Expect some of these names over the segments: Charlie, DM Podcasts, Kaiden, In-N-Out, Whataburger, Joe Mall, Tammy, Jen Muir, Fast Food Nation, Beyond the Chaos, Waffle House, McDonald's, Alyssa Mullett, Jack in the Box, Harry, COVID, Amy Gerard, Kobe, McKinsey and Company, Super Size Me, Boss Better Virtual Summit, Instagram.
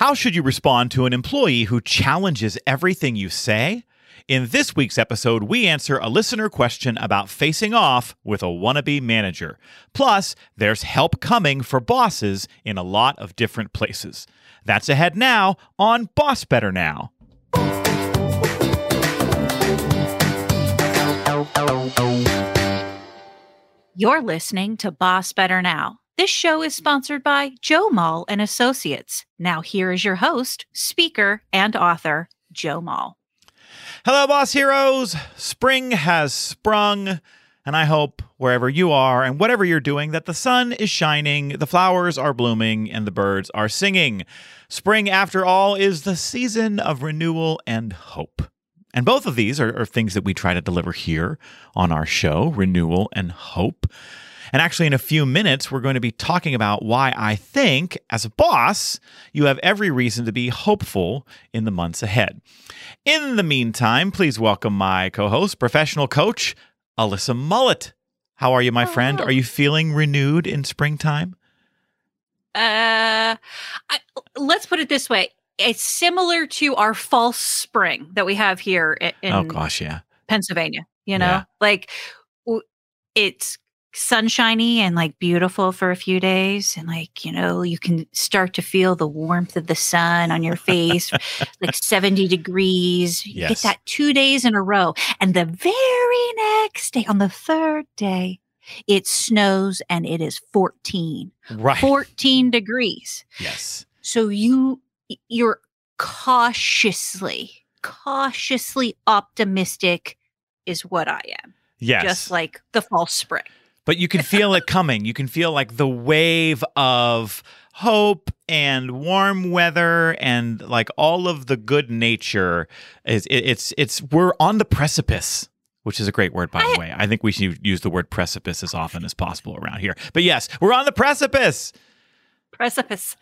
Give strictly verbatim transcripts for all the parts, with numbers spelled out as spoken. How should you respond to an employee who challenges everything you say? In this week's episode, we answer a listener question about facing off with a wannabe manager. Plus, there's help coming for bosses in a lot of different places. That's ahead now on Boss Better Now. You're listening to Boss Better Now. This show is sponsored by Joe Mall and Associates. Now here is your host, speaker, and author, Joe Mall. Hello, Boss Heroes. Spring has sprung, and I hope wherever you are and whatever you're doing that the sun is shining, the flowers are blooming, and the birds are singing. Spring, after all, is the season of renewal and hope. And both of these are, are things that we try to deliver here on our show, renewal and hope. And actually, in a few minutes, we're going to be talking about why I think, as a boss, you have every reason to be hopeful in the months ahead. In the meantime, please welcome my co-host, professional coach, Alyssa Mullett. How are you, my Hello. friend? Are you feeling renewed in springtime? Uh, I, let's put it this way. It's similar to our false spring that we have here in oh, gosh, yeah. Pennsylvania. You know, yeah. like it's sunshiny and like beautiful for a few days, and like, you know, you can start to feel the warmth of the sun on your face, like seventy degrees. You yes. get that two days in a row, and the very next day, on the third day, it snows and it is fourteen. Right. fourteen degrees. Yes. So you you're cautiously cautiously optimistic is what I am. Yes. Just like the false spring. But you can feel it coming. You can feel like the wave of hope and warm weather and like all of the good nature. Is it, it's it's we're on the precipice, which is a great word, by I, the way. I think we should use the word precipice as often as possible around here. But yes, we're on the precipice. Precipice.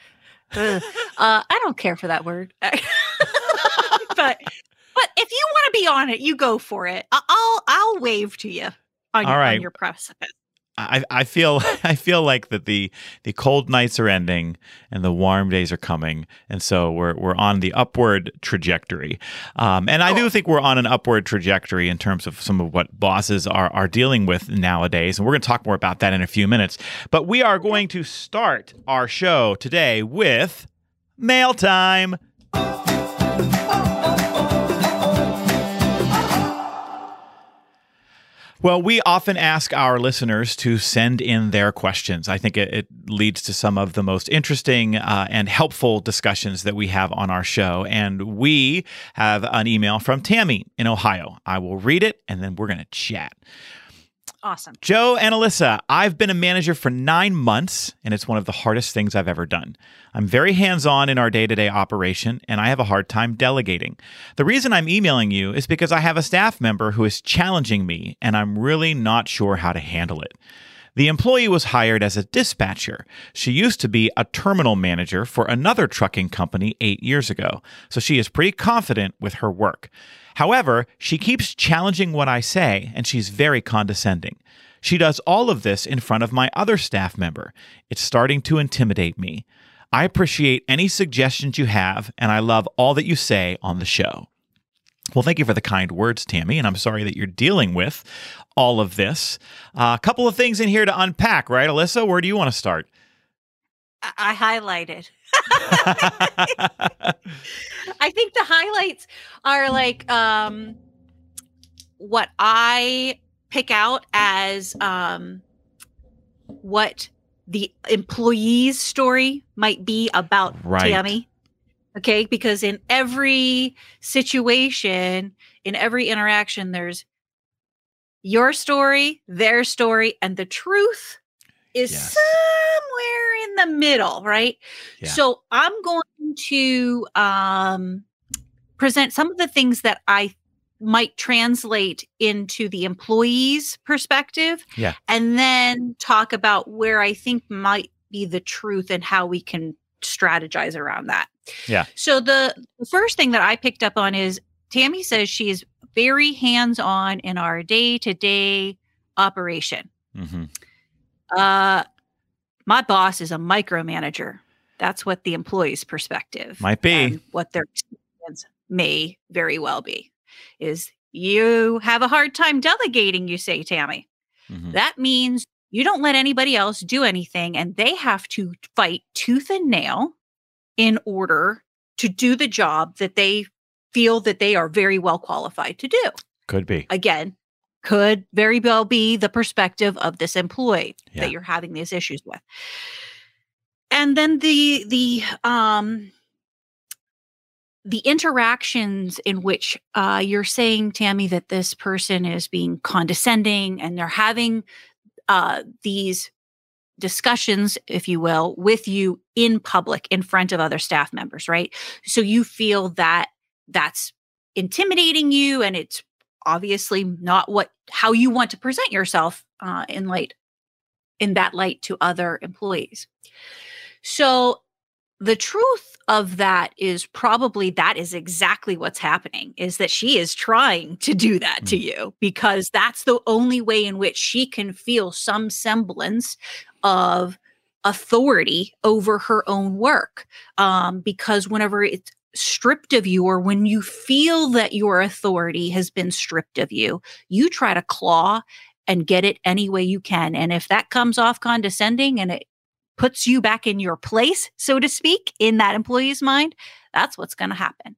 uh, I don't care for that word, but. But if you want to be on it, you go for it. I'll I'll wave to you on, All your, right. on your precipice. I I feel I feel like that the the cold nights are ending and the warm days are coming, and so we're we're on the upward trajectory. Um, and I do think we're on an upward trajectory in terms of some of what bosses are are dealing with nowadays, and we're going to talk more about that in a few minutes. But we are going to start our show today with mail time. Well, we often ask our listeners to send in their questions. I think it, it leads to some of the most interesting uh, and helpful discussions that we have on our show. And we have an email from Tammy in Ohio. I will read it, and then we're going to chat. Awesome. Joe and Alyssa, I've been a manager for nine months, and it's one of the hardest things I've ever done. I'm very hands-on in our day-to-day operation, and I have a hard time delegating. The reason I'm emailing you is because I have a staff member who is challenging me, and I'm really not sure how to handle it. The employee was hired as a dispatcher. She used to be a terminal manager for another trucking company eight years ago, so she is pretty confident with her work. However, she keeps challenging what I say, and she's very condescending. She does all of this in front of my other staff member. It's starting to intimidate me. I appreciate any suggestions you have, and I love all that you say on the show. Well, thank you for the kind words, Tammy, and I'm sorry that you're dealing with all of this. Uh, a couple of things in here to unpack, right, Alyssa? Where do you want to start? I highlighted. I think the highlights are like um, what I pick out as um, what the employee's story might be about right. Tammy. Okay, because in every situation, in every interaction, there's your story, their story, and the truth is yes. somewhere in the middle, right? Yeah. So I'm going to um, present some of the things that I might translate into the employee's perspective, yeah. and then talk about where I think might be the truth and how we can strategize around that. Yeah. So the first thing that I picked up on is Tammy says she is very hands-on in our day-to-day operation. Mm-hmm. Uh, my boss is a micromanager. That's what the employee's perspective might be. And what their experience may very well be is you have a hard time delegating, you say, Tammy. Mm-hmm. That means you don't let anybody else do anything, and they have to fight tooth and nail in order to do the job that they feel that they are very well qualified to do. Could be. Again, could very well be the perspective of this employee yeah. that you're having these issues with. And then the the um the interactions in which uh, you're saying, Tammy, that this person is being condescending and they're having uh, these discussions, if you will, with you in public in front of other staff members, right? So you feel that that's intimidating you, and it's obviously not what how you want to present yourself uh, in light in that light to other employees. So the truth of that is probably that is exactly what's happening, is that she is trying to do that mm-hmm. to you, because that's the only way in which she can feel some semblance of authority over her own work. Um, because whenever it's stripped of you, or when you feel that your authority has been stripped of you, you try to claw and get it any way you can. And if that comes off condescending and it puts you back in your place, so to speak, in that employee's mind, that's what's going to happen.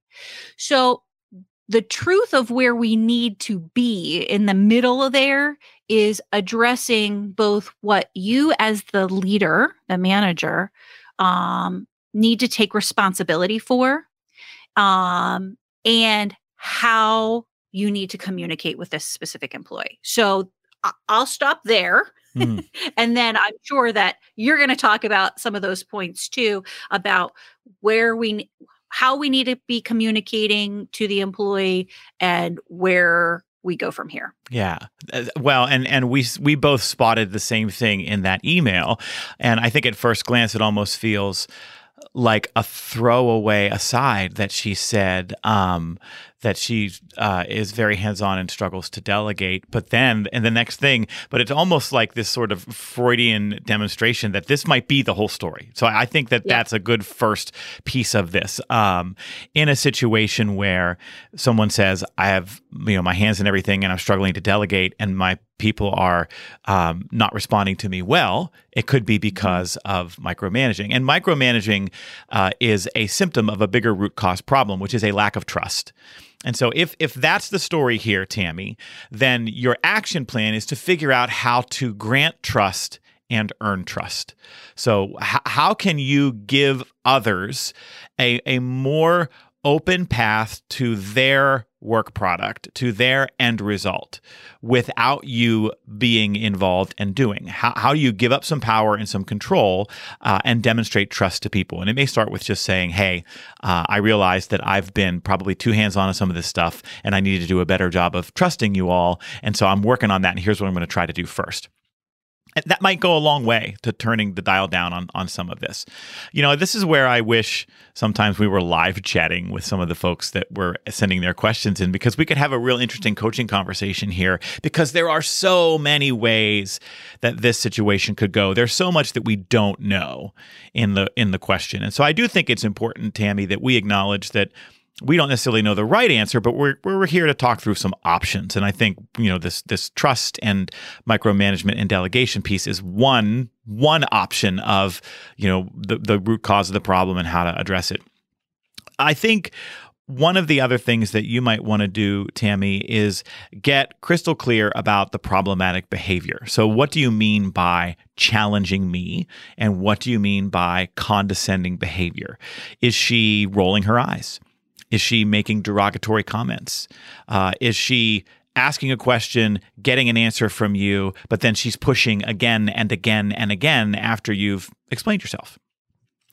So the truth of where we need to be in the middle of there is addressing both what you as the leader, the manager, um, need to take responsibility for, um, and how you need to communicate with this specific employee. So I- I'll stop there. Mm. And then I'm sure that you're going to talk about some of those points too, about where we, how we need to be communicating to the employee and where we go from here. Yeah. Well, and, and we, we both spotted the same thing in that email. And I think at first glance, it almost feels like a throwaway aside that she said, um, that she uh, is very hands-on and struggles to delegate. But then, and the next thing, but it's almost like this sort of Freudian demonstration that this might be the whole story. So I think that yeah. that's a good first piece of this. Um, in a situation where someone says, I have, you know, my hands in everything and I'm struggling to delegate and my people are um, not responding to me well, it could be because of micromanaging. And micromanaging uh, is a symptom of a bigger root cause problem, which is a lack of trust. And so if if that's the story here, Tammy, then your action plan is to figure out how to grant trust and earn trust. So h- how can you give others a, a more open path to their work product, to their end result, without you being involved and doing? How, how do you give up some power and some control uh, and demonstrate trust to people? And it may start with just saying, hey, uh, I realize that I've been probably too hands-on on some of this stuff, and I need to do a better job of trusting you all. And so I'm working on that, and here's what I'm going to try to do first. That might go a long way to turning the dial down on, on some of this. You know, this is where I wish sometimes we were live chatting with some of the folks that were sending their questions in, because we could have a real interesting coaching conversation here, because there are so many ways that this situation could go. There's so much that we don't know in the in the question. And so I do think it's important, Tammy, that we acknowledge that we don't necessarily know the right answer, but we're we're here to talk through some options. And I think, you know, this this trust and micromanagement and delegation piece is one one option of, you know, the, the root cause of the problem and how to address it. I think one of the other things that you might want to do, Tammy, is get crystal clear about the problematic behavior. So what do you mean by challenging me? And what do you mean by condescending behavior? Is she rolling her eyes? Is she making derogatory comments? Uh, is she asking a question, getting an answer from you, but then she's pushing again and again and again after you've explained yourself?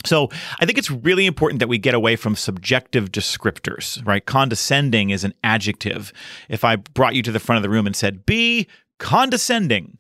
So I think it's really important that we get away from subjective descriptors, right? Condescending is an adjective. If I brought you to the front of the room and said, be condescending,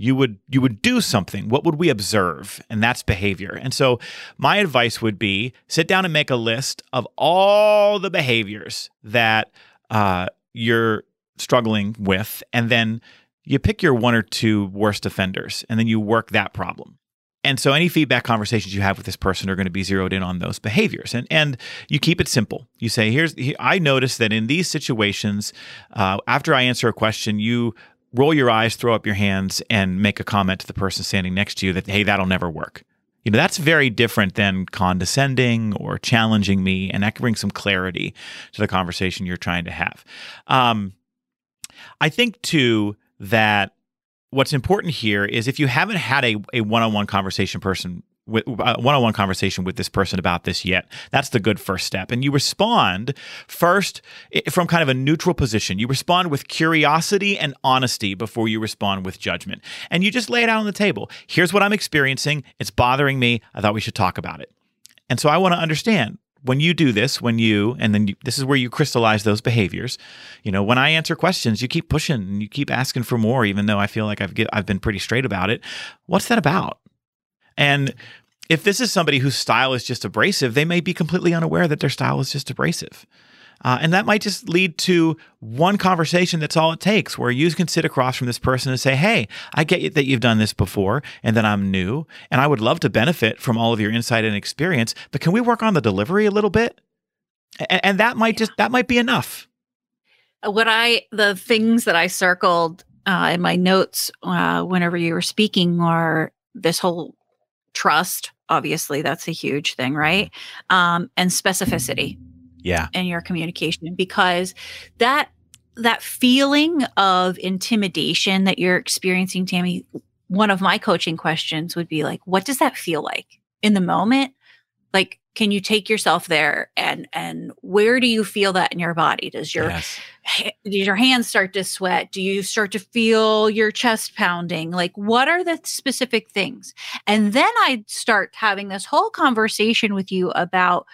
You would you would do something. What would we observe? And that's behavior. And so my advice would be sit down and make a list of all the behaviors that uh, you're struggling with, and then you pick your one or two worst offenders, and then you work that problem. And so any feedback conversations you have with this person are going to be zeroed in on those behaviors. And and you keep it simple. You say, here's, I noticed that in these situations, uh, after I answer a question, you roll your eyes, throw up your hands, and make a comment to the person standing next to you that, hey, that'll never work. You know, that's very different than condescending or challenging me, and that can bring some clarity to the conversation you're trying to have. Um, I think, too, that what's important here is if you haven't had a, a one-on-one conversation person with uh, one-on-one conversation with this person about this yet, that's the good first step. And you respond first from kind of a neutral position. You respond with curiosity and honesty before you respond with judgment. And you just lay it out on the table. Here's what I'm experiencing. It's bothering me. I thought we should talk about it. And so I want to understand. When you do this, when you, and then you, this is where you crystallize those behaviors. You know, when I answer questions, you keep pushing and you keep asking for more, even though I feel like I've get, I've been pretty straight about it. What's that about? And if this is somebody whose style is just abrasive, they may be completely unaware that their style is just abrasive. Uh, and that might just lead to one conversation that's all it takes, where you can sit across from this person and say, hey, I get that you've done this before and that I'm new, and I would love to benefit from all of your insight and experience, but can we work on the delivery a little bit? And, and that might yeah. just, that might be enough. What I, the things that I circled uh, in my notes uh, whenever you were speaking are this whole trust, obviously, that's a huge thing, right? Um, and specificity. Yeah, in your communication, because that that feeling of intimidation that you're experiencing, Tammy, one of my coaching questions would be like, what does that feel like in the moment? Like, can you take yourself there, and and where do you feel that in your body? Does your yes. ha- does your hands start to sweat? Do you start to feel your chest pounding? Like, what are the specific things? And then I'd start having this whole conversation with you about.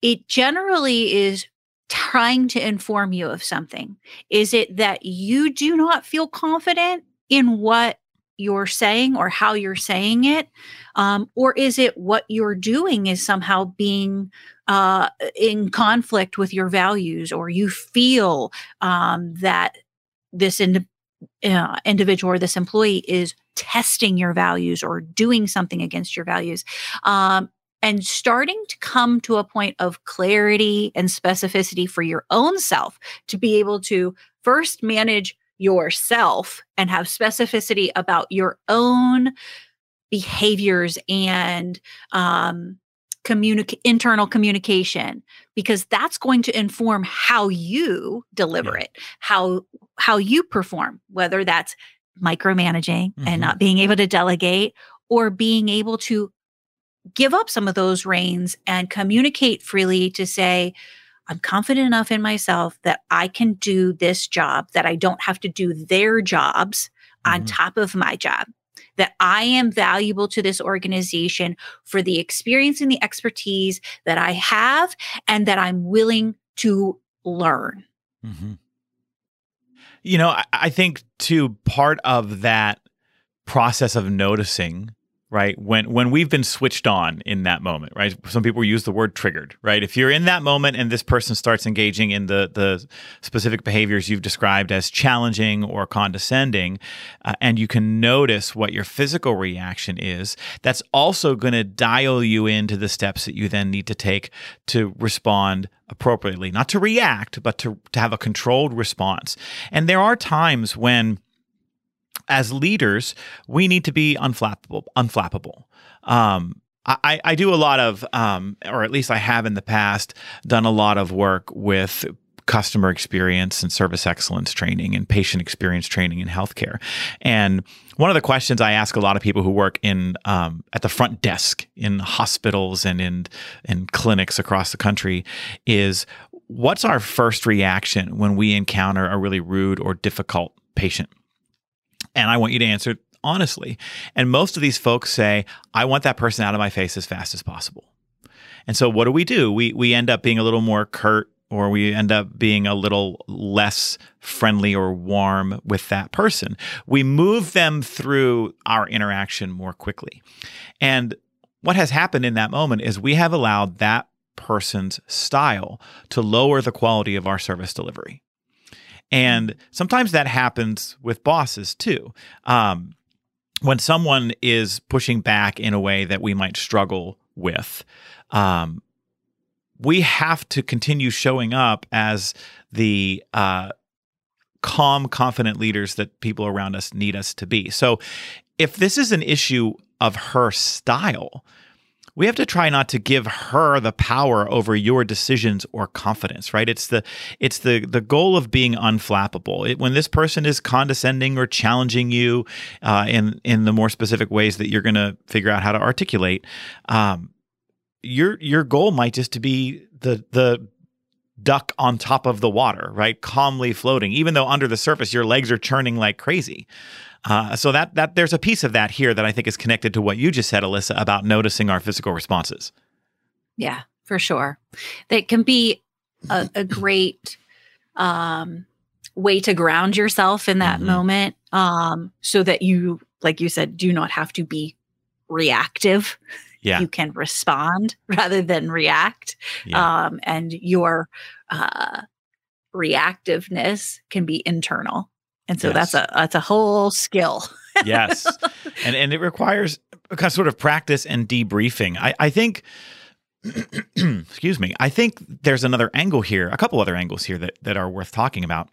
It generally is trying to inform you of something. Is it that you do not feel confident in what you're saying or how you're saying it? Um, or is it what you're doing is somehow being uh, in conflict with your values, or you feel um, that this ind- uh, individual or this employee is testing your values or doing something against your values? Um, And starting to come to a point of clarity and specificity for your own self to be able to first manage yourself and have specificity about your own behaviors and um, communic- internal communication, because that's going to inform how you deliver yeah. it, how how you perform, whether that's micromanaging mm-hmm. and not being able to delegate, or being able to give up some of those reins and communicate freely to say, I'm confident enough in myself that I can do this job, that I don't have to do their jobs mm-hmm. on top of my job, that I am valuable to this organization for the experience and the expertise that I have, and that I'm willing to learn. Mm-hmm. You know, I, I think too, part of that process of noticing right? When when we've been switched on in that moment, right? Some people use the word triggered, right? If you're in that moment and this person starts engaging in the the specific behaviors you've described as challenging or condescending, uh, and you can notice what your physical reaction is, that's also going to dial you into the steps that you then need to take to respond appropriately, not to react, but to, to have a controlled response. And there are times when as leaders, we need to be unflappable. Unflappable. Um, I, I do a lot of, um, or at least I have in the past, done a lot of work with customer experience and service excellence training and patient experience training in healthcare. And one of the questions I ask a lot of people who work in um, at the front desk in hospitals and in, in clinics across the country is, what's our first reaction when we encounter a really rude or difficult patient? And I want you to answer honestly. And most of these folks say, I want that person out of my face as fast as possible. And so what do we do? We we end up being a little more curt, or we end up being a little less friendly or warm with that person. We move them through our interaction more quickly. And what has happened in that moment is we have allowed that person's style to lower the quality of our service delivery. And sometimes that happens with bosses too. Um, when someone is pushing back in a way that we might struggle with, um, we have to continue showing up as the uh, calm, confident leaders that people around us need us to be. So if this is an issue of her style, we have to try not to give her the power over your decisions or confidence, right? It's the it's the the goal of being unflappable. It, when this person is condescending or challenging you uh, in in the more specific ways that you're going to figure out how to articulate, um, your your goal might just to be the the duck on top of the water, right? Calmly floating, even though under the surface your legs are churning like crazy. Uh, so that that there's a piece of that here that I think is connected to what you just said, Alyssa, about noticing our physical responses. Yeah, for sure. That can be a, a great um, way to ground yourself in that mm-hmm. moment, um, so that you, like you said, do not have to be reactive. Yeah. You can respond rather than react. Yeah. Um, and your uh, reactiveness can be internal. And so yes. that's a that's a whole skill. Yes. And and it requires a sort of practice and debriefing. I, I think, excuse me, I think there's another angle here, a couple other angles here that, that are worth talking about.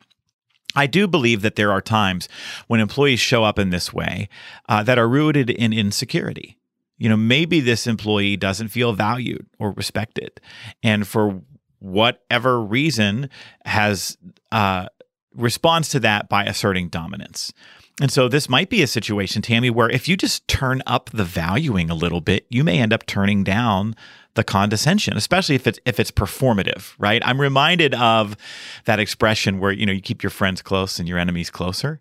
I do believe that there are times when employees show up in this way uh, that are rooted in insecurity. You know, maybe this employee doesn't feel valued or respected, and for whatever reason has uh, responds to that by asserting dominance. And so this might be a situation, Tammy, where if you just turn up the valuing a little bit, you may end up turning down the condescension, especially if it's if it's performative, right? I'm reminded of that expression where, you know, you keep your friends close and your enemies closer.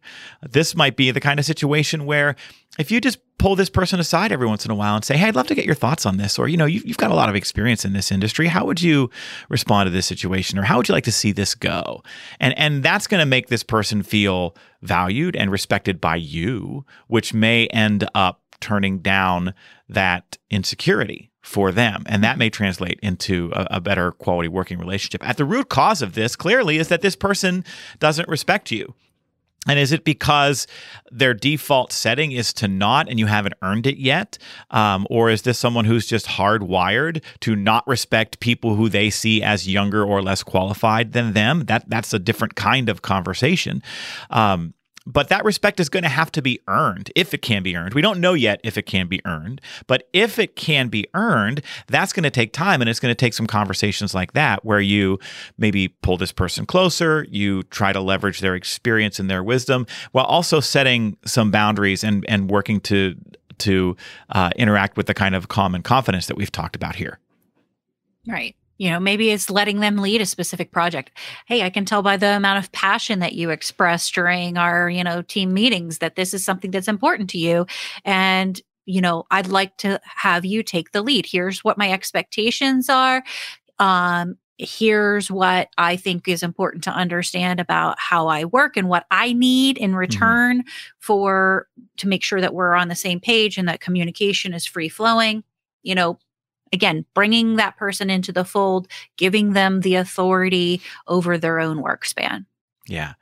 This might be the kind of situation where if you just pull this person aside every once in a while and say, hey, I'd love to get your thoughts on this, or, you know, you've, you've got a lot of experience in this industry. How would you respond to this situation, or how would you like to see this go? And and that's going to make this person feel valued and respected by you, which may end up turning down that insecurity for them. And that may translate into a, a better quality working relationship. At the root cause of this, clearly, is that this person doesn't respect you. And is it because their default setting is to not, and you haven't earned it yet? Um, or is this someone who's just hardwired to not respect people who they see as younger or less qualified than them? That that's a different kind of conversation. Um, But that respect is going to have to be earned, if it can be earned. We don't know yet if it can be earned, but if it can be earned, that's going to take time, and it's going to take some conversations like that where you maybe pull this person closer, you try to leverage their experience and their wisdom while also setting some boundaries and and working to, to uh, interact with the kind of calm and confidence that we've talked about here. Right. You know, maybe it's letting them lead a specific project. Hey, I can tell by the amount of passion that you express during our, you know, team meetings that this is something that's important to you. And, you know, I'd like to have you take the lead. Here's what my expectations are. Um, here's what I think is important to understand about how I work and what I need in return mm-hmm. for to make sure that we're on the same page and that communication is free flowing, you know. Again, bringing that person into the fold, giving them the authority over their own work span. Yeah.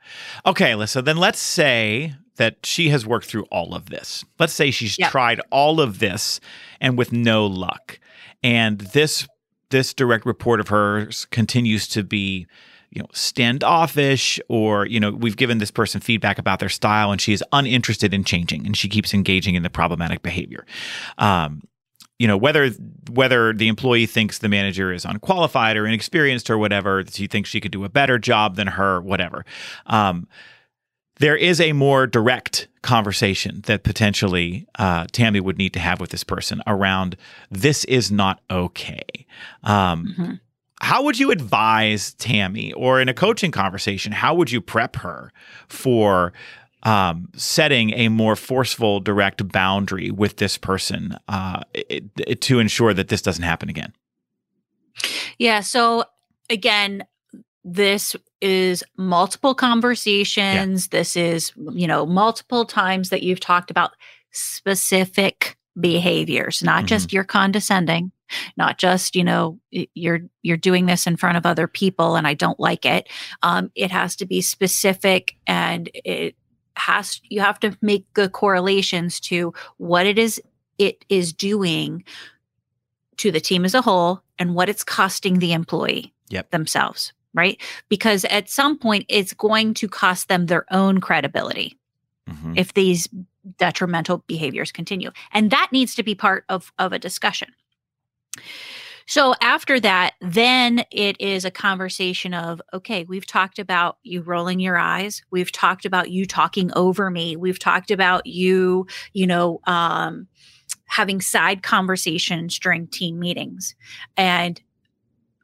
Okay, Alyssa, then let's say that she has worked through all of this. Let's say she's yep. tried all of this and with no luck. And this this direct report of hers continues to be, you know, standoffish, or, you know, we've given this person feedback about their style and she is uninterested in changing and she keeps engaging in the problematic behavior. Um You know, whether whether the employee thinks the manager is unqualified or inexperienced or whatever, she thinks she could do a better job than her, whatever. Um, there is a more direct conversation that potentially uh, Tammy would need to have with this person around this is not okay. Um, mm-hmm. How would you advise Tammy, or in a coaching conversation, how would you prep her for Um, setting a more forceful, direct boundary with this person uh, it, it, to ensure that this doesn't happen again? Yeah. So again, this is multiple conversations. Yeah. This is, you know, multiple times that you've talked about specific behaviors, not mm-hmm. just your condescending, not just, you know, you're you're doing this in front of other people and I don't like it. Um, it has to be specific, and it has, you have to make good correlations to what it is it is doing to the team as a whole and what it's costing the employee yep. themselves, right? Because at some point it's going to cost them their own credibility mm-hmm. if these detrimental behaviors continue. And that needs to be part of, of a discussion. So after that, then it is a conversation of, okay, we've talked about you rolling your eyes. We've talked about you talking over me. We've talked about you, you know, um, having side conversations during team meetings. And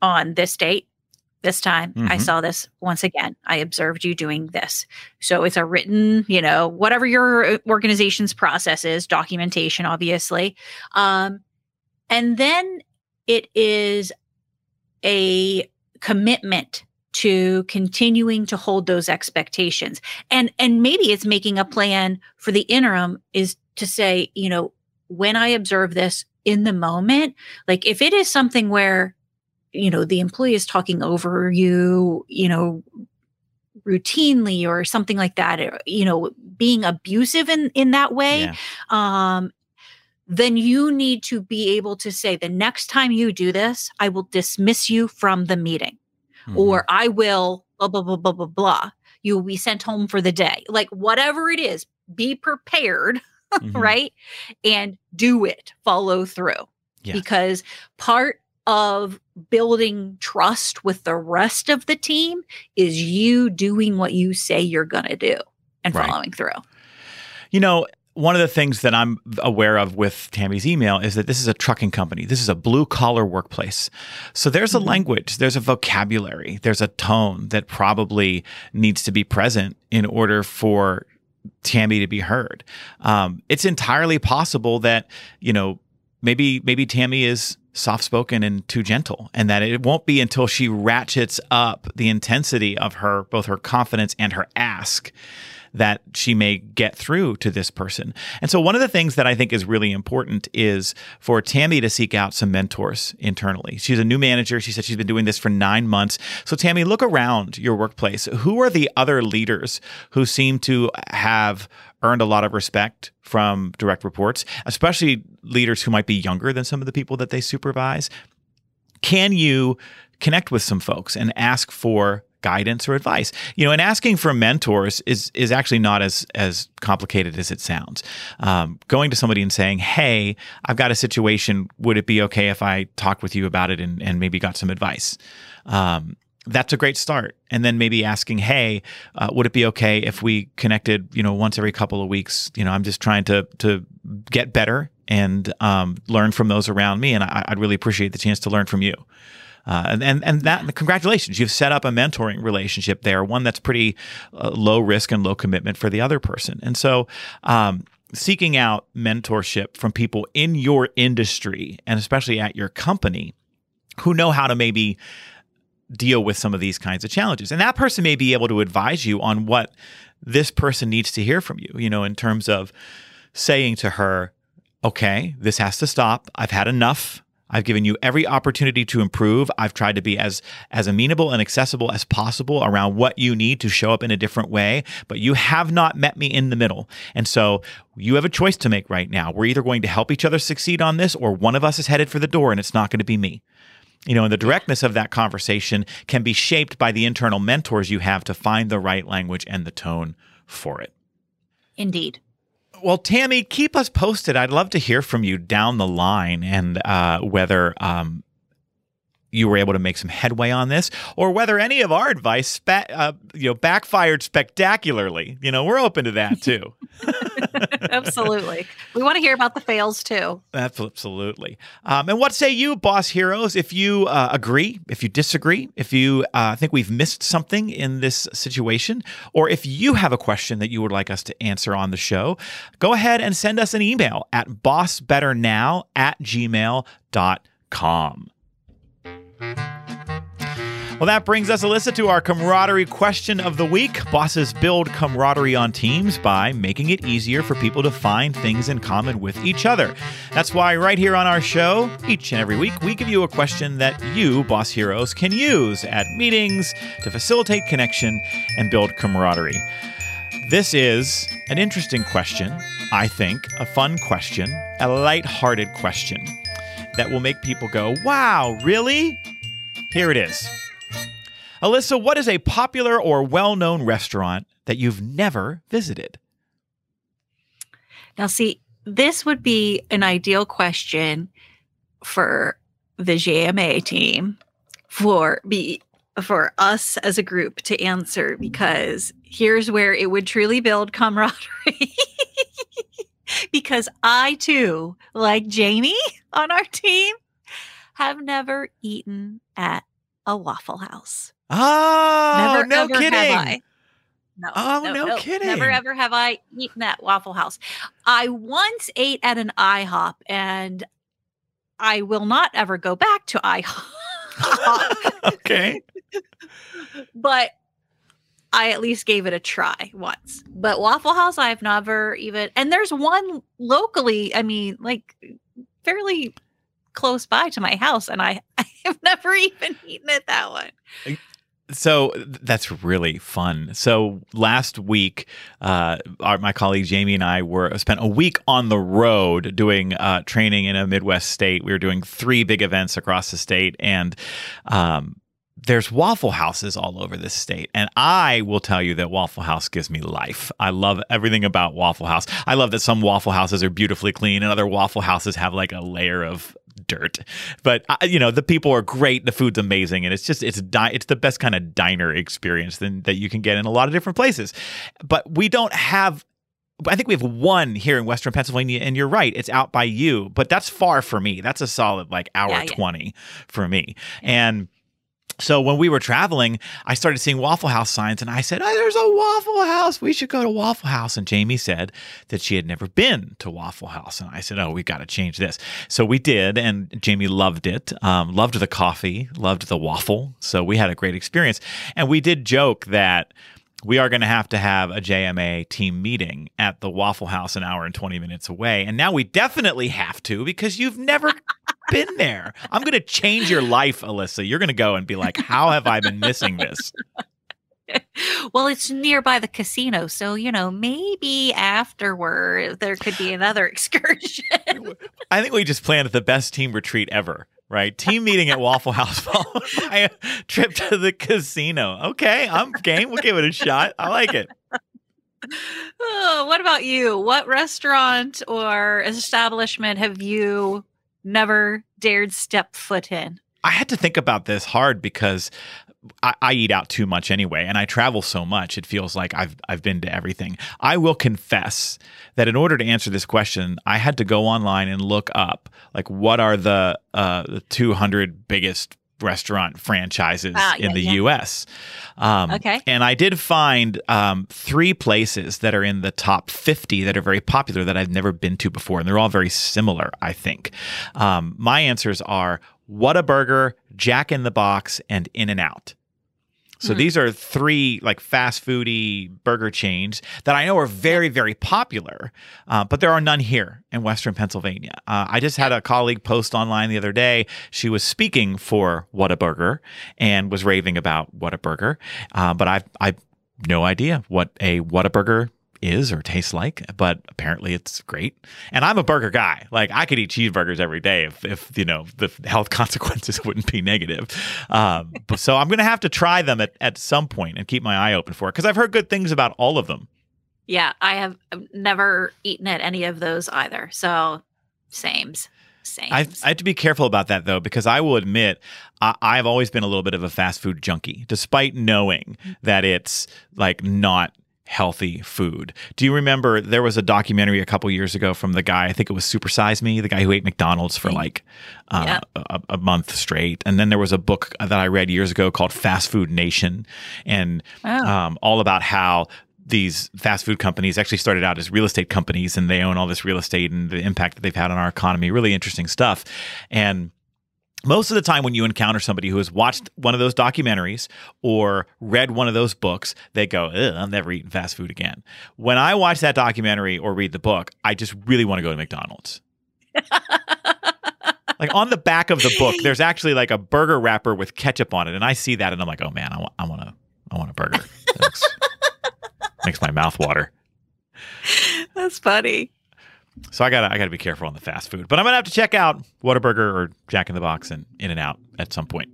on this date, this time, mm-hmm. I saw this once again. I observed you doing this. So it's a written, you know, whatever your organization's process is, documentation, obviously. Um, and then it is a commitment to continuing to hold those expectations. And and maybe it's making a plan for the interim is to say, you know, when I observe this in the moment, like if it is something where, you know, the employee is talking over you, you know, routinely or something like that, or, you know, being abusive in, in that way, yeah. um, then you need to be able to say, the next time you do this, I will dismiss you from the meeting mm-hmm. or I will blah, blah, blah, blah, blah, blah. You will be sent home for the day. Like whatever it is, be prepared, mm-hmm. right? And do it, follow through. Yeah. Because part of building trust with the rest of the team is you doing what you say you're going to do and right. following through. You know, one of the things that I'm aware of with Tammy's email is that this is a trucking company. This is a blue-collar workplace. So there's a language, there's a vocabulary, there's a tone that probably needs to be present in order for Tammy to be heard. Um, it's entirely possible that, you know, maybe maybe Tammy is soft-spoken and too gentle, and that it won't be until she ratchets up the intensity of her, both her confidence and her ask, that she may get through to this person. And so one of the things that I think is really important is for Tammy to seek out some mentors internally. She's a new manager. She said she's been doing this for nine months. So Tammy, look around your workplace. Who are the other leaders who seem to have earned a lot of respect from direct reports, especially leaders who might be younger than some of the people that they supervise? Can you connect with some folks and ask for guidance or advice? You know, and asking for mentors is is actually not as as complicated as it sounds. Um, going to somebody and saying, hey, I've got a situation. Would it be okay if I talked with you about it and, and maybe got some advice? Um, that's a great start. And then maybe asking, hey, uh, would it be okay if we connected, you know, once every couple of weeks? You know, I'm just trying to to get better and um, learn from those around me. And I, I'd really appreciate the chance to learn from you. Uh, and, and and that, congratulations, you've set up a mentoring relationship there, one that's pretty uh, low risk and low commitment for the other person. And so um, seeking out mentorship from people in your industry, and especially at your company, who know how to maybe deal with some of these kinds of challenges. And that person may be able to advise you on what this person needs to hear from you, you know, in terms of saying to her, okay, this has to stop. I've had enough. I've given you every opportunity to improve. I've tried to be as as amenable and accessible as possible around what you need to show up in a different way, but you have not met me in the middle. And so you have a choice to make right now. We're either going to help each other succeed on this, or one of us is headed for the door and it's not going to be me. You know, and the directness of that conversation can be shaped by the internal mentors you have to find the right language and the tone for it. Indeed. Well, Tammy, keep us posted. I'd love to hear from you down the line and uh, whether um, you were able to make some headway on this, or whether any of our advice spa- uh, you know, backfired spectacularly. You know, we're open to that, too. Absolutely. We want to hear about the fails, too. Absolutely. Um, and what say you, Boss Heroes, if you uh, agree, if you disagree, if you uh, think we've missed something in this situation, or if you have a question that you would like us to answer on the show, go ahead and send us an email at boss better now at gmail dot com. Well, that brings us, Alyssa, to our camaraderie question of the week. Bosses build camaraderie on teams by making it easier for people to find things in common with each other. That's why right here on our show, each and every week, we give you a question that you, Boss Heroes, can use at meetings to facilitate connection and build camaraderie. This is an interesting question, I think, a fun question, a lighthearted question that will make people go, wow, really? Here it is. Alyssa, what is a popular or well-known restaurant that you've never visited? Now, see, this would be an ideal question for the J M A team, for be for us as a group to answer, because here's where it would truly build camaraderie. Because I, too, like Jamie on our team, have never eaten at a Waffle House. Oh, never, no ever kidding. Have I. No, oh, no, no, no kidding. Never, ever have I eaten at Waffle House. I once ate at an I hop, and I will not ever go back to I hop. Okay. But I at least gave it a try once. But Waffle House, I've never even... And there's one locally, I mean, like, fairly close by to my house, and I, I have never even eaten at that one. So that's really fun. So last week, uh, our, my colleague Jamie and I were spent a week on the road doing uh, training in a Midwest state. We were doing three big events across the state, and um, there's Waffle Houses all over this state. And I will tell you that Waffle House gives me life. I love everything about Waffle House. I love that some Waffle Houses are beautifully clean, and other Waffle Houses have like a layer of dirt. But, you know, the people are great. The food's amazing. And it's just, it's di- it's the best kind of diner experience than, that you can get in a lot of different places. But we don't have, I think we have one here in Western Pennsylvania, and you're right, it's out by you. But that's far for me. That's a solid like hour yeah, yeah. twenty for me. Yeah. And so when we were traveling, I started seeing Waffle House signs, and I said, oh, there's a Waffle House. We should go to Waffle House. And Jamie said that she had never been to Waffle House. And I said, oh, we got to change this. So we did, and Jamie loved it, um, loved the coffee, loved the waffle. So we had a great experience. And we did joke that we are going to have to have a J M A team meeting at the Waffle House an hour and twenty minutes away. And now we definitely have to, because you've never been there. I'm going to change your life, Alyssa. You're going to go and be like, how have I been missing this? Well, it's nearby the casino. So, you know, maybe afterward there could be another excursion. I think we just planned the best team retreat ever. Right. Team meeting at Waffle House followed by a trip to the casino. Okay. I'm game. We'll give it a shot. I like it. Oh, what about you? What restaurant or establishment have you never dared step foot in? I had to think about this hard, because I, I eat out too much anyway, and I travel so much, it feels like I've I've been to everything. I will confess that in order to answer this question, I had to go online and look up, like, what are the, uh, the two hundred biggest restaurant franchises uh, yeah, in the yeah. U S Um, okay. And I did find um, three places that are in the top fifty that are very popular that I've never been to before, and they're all very similar, I think. Um, my answers are Whataburger, Jack in the Box, and In-N-Out. So mm-hmm. these are three like fast foody burger chains that I know are very, very popular, uh, but there are none here in Western Pennsylvania. Uh, I just had a colleague post online the other day. She was speaking for Whataburger and was raving about Whataburger, uh, but I've, I've no idea what a Whataburger is or tastes like, but apparently it's great. And I'm a burger guy. Like, I could eat cheeseburgers every day if, if you know, the health consequences wouldn't be negative. Um, so I'm going to have to try them at, at some point and keep my eye open for it, because I've heard good things about all of them. Yeah, I have never eaten at any of those either. So, sames. Same. I, I have to be careful about that, though, because I will admit I, I've always been a little bit of a fast food junkie, despite knowing mm-hmm. that it's, like, not healthy food. Do you remember there was a documentary a couple years ago from the guy, I think it was Super Size Me, the guy who ate McDonald's for like uh, yeah. a, a month straight. And then there was a book that I read years ago called Fast Food Nation, and oh. um, all about how these fast food companies actually started out as real estate companies, and they own all this real estate and the impact that they've had on our economy. Really interesting stuff. And most of the time when you encounter somebody who has watched one of those documentaries or read one of those books, they go, ugh, I'm never eating fast food again. When I watch that documentary or read the book, I just really want to go to McDonald's. Like, on the back of the book, there's actually like a burger wrapper with ketchup on it. And I see that and I'm like, oh man, I, w- I want a, I want a burger. makes my mouth water. That's funny. So I gotta I gotta be careful on the fast food, but I'm gonna have to check out Whataburger or Jack in the Box and In-N-Out at some point.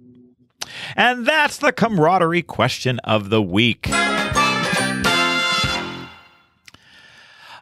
And that's the camaraderie question of the week. All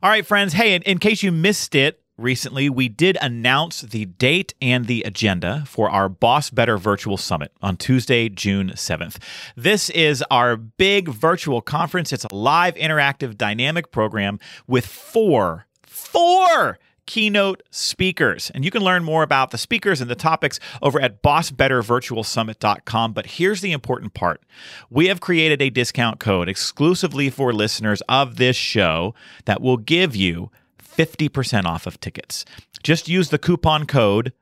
right, friends. Hey, in, in case you missed it, recently we did announce the date and the agenda for our Boss Better Virtual Summit on Tuesday, June seventh. This is our big virtual conference. It's a live, interactive, dynamic program with four Four keynote speakers. And you can learn more about the speakers and the topics over at boss better virtual summit dot com. But here's the important part. We have created a discount code exclusively for listeners of this show that will give you fifty percent off of tickets. Just use the coupon code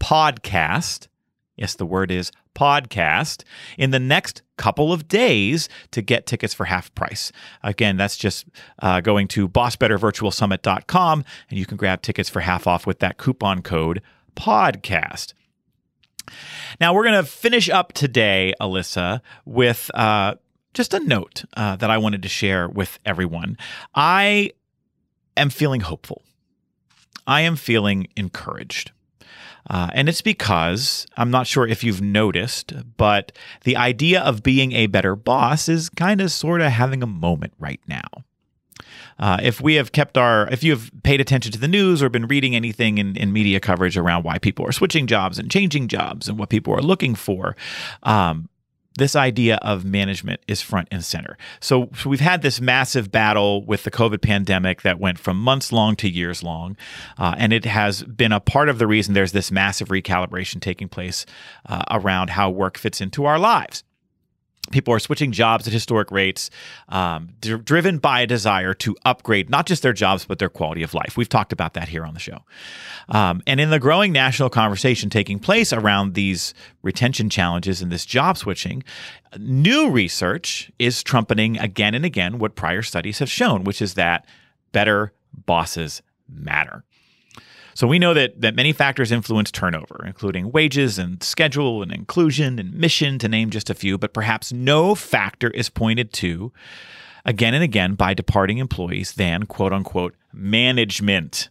PODCAST. Yes, the word is podcast in the next couple of days to get tickets for half price. Again, that's just uh, going to boss better virtual summit dot com and you can grab tickets for half off with that coupon code podcast. Now, we're going to finish up today, Alyssa, with uh, just a note uh, that I wanted to share with everyone. I am feeling hopeful. I am feeling encouraged. Uh, and it's because, I'm not sure if you've noticed, but the idea of being a better boss is kind of sort of having a moment right now. Uh, if we have kept our, if you have paid attention to the news or been reading anything in, in media coverage around why people are switching jobs and changing jobs and what people are looking for, um, this idea of management is front and center. So, so we've had this massive battle with the COVID pandemic that went from months long to years long. Uh, and it has been a part of the reason there's this massive recalibration taking place uh, around how work fits into our lives. People are switching jobs at historic rates, um, d- driven by a desire to upgrade not just their jobs, but their quality of life. We've talked about that here on the show. Um, and in the growing national conversation taking place around these retention challenges and this job switching, new research is trumpeting again and again what prior studies have shown, which is that better bosses matter. So we know that that many factors influence turnover, including wages and schedule and inclusion and mission, to name just a few, but perhaps no factor is pointed to again and again by departing employees than quote-unquote management.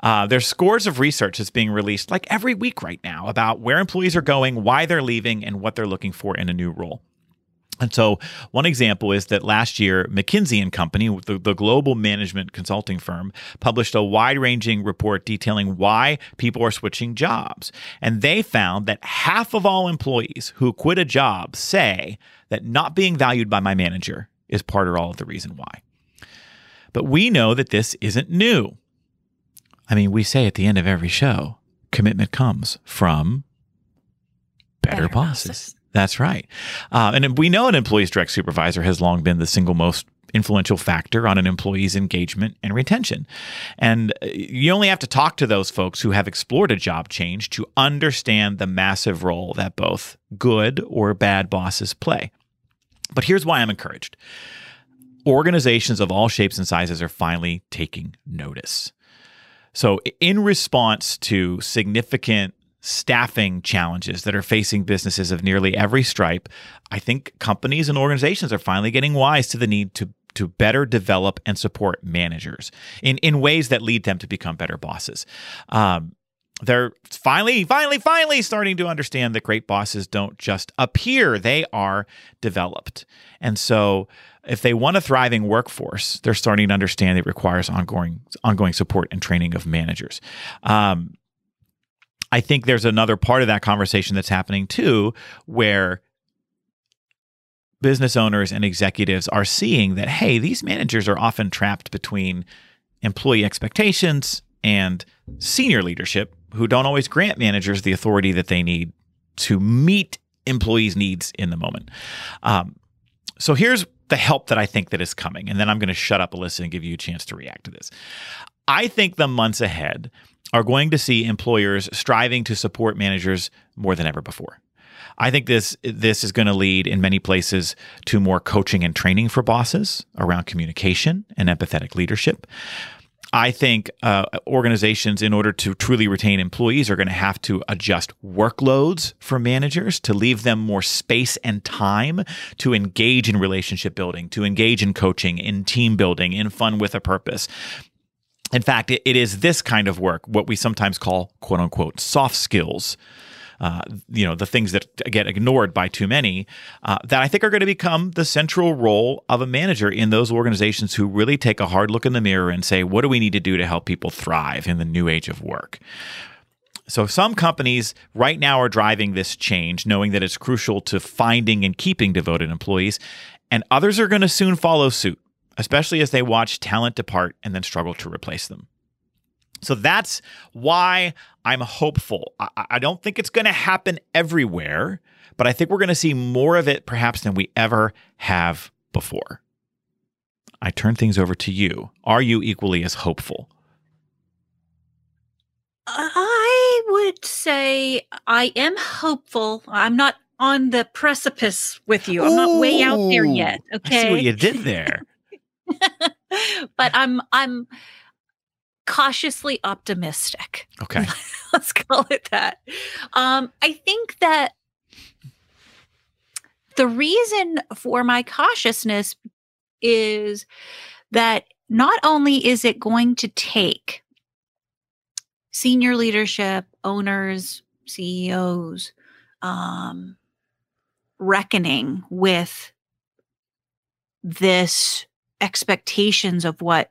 Uh, there's scores of research that's being released like every week right now about where employees are going, why they're leaving, and what they're looking for in a new role. And so one example is that last year, McKinsey and Company, the, the global management consulting firm, published a wide-ranging report detailing why people are switching jobs. And they found that half of all employees who quit a job say that not being valued by my manager is part or all of the reason why. But we know that this isn't new. I mean, we say at the end of every show, commitment comes from better, better bosses. bosses. That's right. Uh, and we know an employee's direct supervisor has long been the single most influential factor on an employee's engagement and retention. And you only have to talk to those folks who have explored a job change to understand the massive role that both good or bad bosses play. But here's why I'm encouraged. Organizations of all shapes and sizes are finally taking notice. So in response to significant staffing challenges that are facing businesses of nearly every stripe, I think companies and organizations are finally getting wise to the need to, to better develop and support managers in, in ways that lead them to become better bosses. Um, they're finally, finally, finally starting to understand that great bosses don't just appear, they are developed. And so if they want a thriving workforce, they're starting to understand it requires ongoing, ongoing support and training of managers. Um, I think there's another part of that conversation that's happening too, where business owners and executives are seeing that, hey, these managers are often trapped between employee expectations and senior leadership who don't always grant managers the authority that they need to meet employees' needs in the moment. Um, so here's the help that I think that is coming. And then I'm going to shut up, Alyssa, and give you a chance to react to this. I think the months ahead are going to see employers striving to support managers more than ever before. I think this this is going to lead in many places to more coaching and training for bosses around communication and empathetic leadership. I think uh, organizations, in order to truly retain employees, are going to have to adjust workloads for managers to leave them more space and time to engage in relationship building, to engage in coaching, in team building, in fun with a purpose. In fact, it, it is this kind of work, what we sometimes call, quote unquote, soft skills, Uh, you know, the things that get ignored by too many, uh, that I think are going to become the central role of a manager in those organizations who really take a hard look in the mirror and say, what do we need to do to help people thrive in the new age of work? So some companies right now are driving this change, knowing that it's crucial to finding and keeping devoted employees, and others are going to soon follow suit, especially as they watch talent depart and then struggle to replace them. So that's why I'm hopeful. I, I don't think it's going to happen everywhere, but I think we're going to see more of it perhaps than we ever have before. I turn things over to you. Are you equally as hopeful? I would say I am hopeful. I'm not on the precipice with you. I'm Ooh, not way out there yet. Okay. I see what you did there. But I'm, I'm, cautiously optimistic. Okay. Let's call it that. Um, I think that the reason for my cautiousness is that not only is it going to take senior leadership, owners, C E Os, um, reckoning with this expectations of what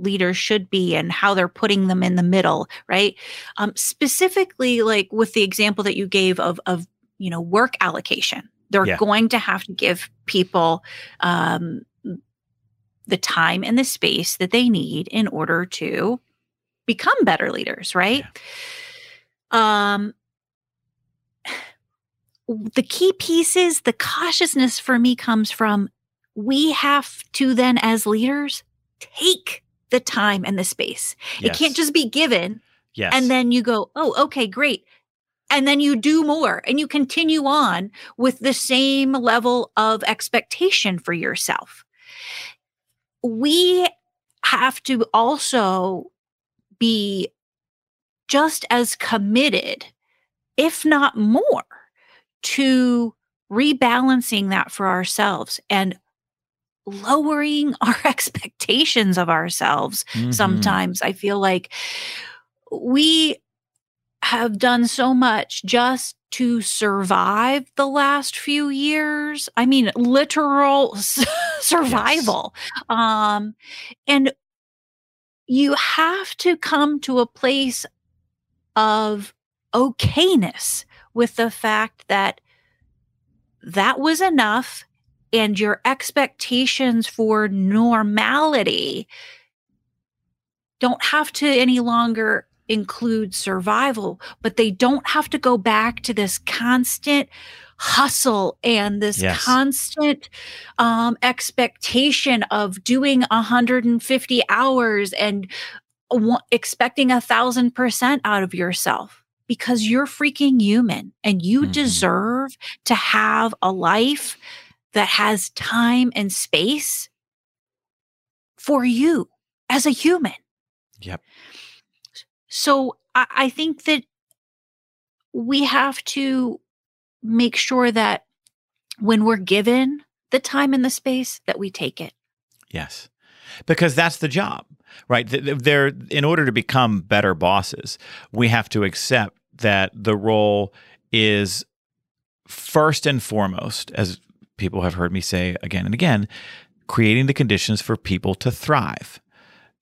leaders should be and how they're putting them in the middle, right? Um, specifically, like with the example that you gave of, of you know, work allocation, they're yeah. going to have to give people um, the time and the space that they need in order to become better leaders, right? Yeah. Um, the key pieces, the cautiousness for me comes from we have to then, as leaders, take the time and the space. Yes. It can't just be given. Yes. And then you go, oh, okay, great. And then you do more and you continue on with the same level of expectation for yourself. We have to also be just as committed, if not more, to rebalancing that for ourselves and lowering our expectations of ourselves. Mm-hmm. Sometimes I feel like we have done so much just to survive the last few years. I mean, literal survival. Yes. Um, and you have to come to a place of okayness with the fact that that was enough. And your expectations for normality don't have to any longer include survival, but they don't have to go back to this constant hustle and this yes. constant um, expectation of doing one hundred fifty hours and w- expecting a thousand percent out of yourself. Because you're freaking human and you mm-hmm. deserve to have a life that has time and space for you as a human. Yep. So I, I think that we have to make sure that when we're given the time and the space, that we take it. Yes. Because that's the job, right? They're, in order to become better bosses, we have to accept that the role is first and foremost, as people have heard me say again and again, creating the conditions for people to thrive.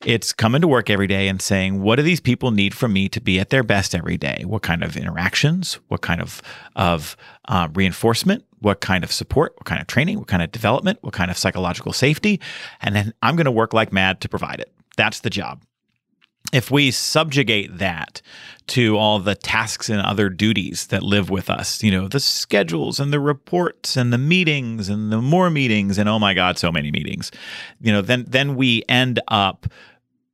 It's coming to work every day and saying, what do these people need from me to be at their best every day? What kind of interactions? What kind of, of uh, reinforcement? What kind of support? What kind of training? What kind of development? What kind of psychological safety? And then I'm going to work like mad to provide it. That's the job. If we subjugate that to all the tasks and other duties that live with us, you know, the schedules and the reports and the meetings and the more meetings and, oh my God, so many meetings, you know, then then we end up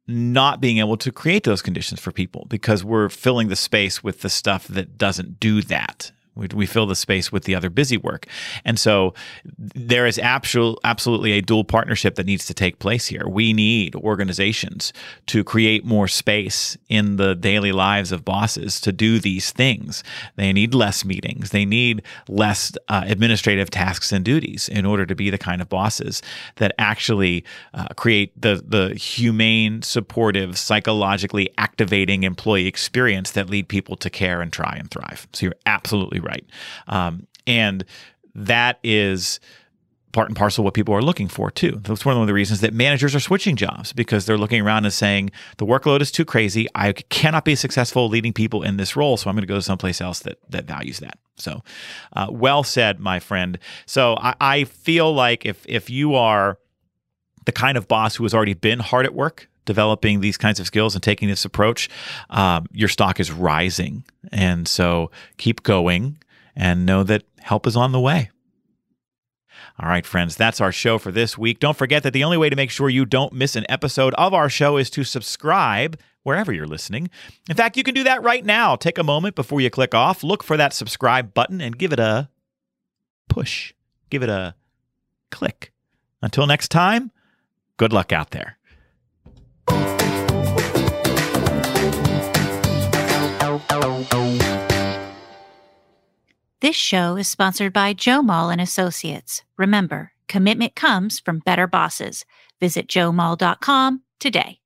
not being able to create those conditions for people because we're filling the space with the stuff that doesn't do that. We, we fill the space with the other busy work. And so there is absol- absolutely a dual partnership that needs to take place here. We need organizations to create more space in the daily lives of bosses to do these things. They need less meetings. They need less uh, administrative tasks and duties in order to be the kind of bosses that actually uh, create the, the humane, supportive, psychologically activating employee experience that lead people to care and try and thrive. So you're absolutely right. Um, and that is part and parcel what people are looking for too. That's one of the reasons that managers are switching jobs, because they're looking around and saying, the workload is too crazy. I cannot be successful leading people in this role, so I'm going to go to someplace else that that values that. So uh, well said, my friend. So I, I feel like if if you are the kind of boss who has already been hard at work, developing these kinds of skills and taking this approach, um, your stock is rising. And so keep going and know that help is on the way. All right, friends, that's our show for this week. Don't forget that the only way to make sure you don't miss an episode of our show is to subscribe wherever you're listening. In fact, you can do that right now. Take a moment before you click off. Look for that subscribe button and give it a push. Give it a click. Until next time, good luck out there. This show is sponsored by Joe Mall and Associates. Remember, commitment comes from better bosses. Visit joe mall dot com today.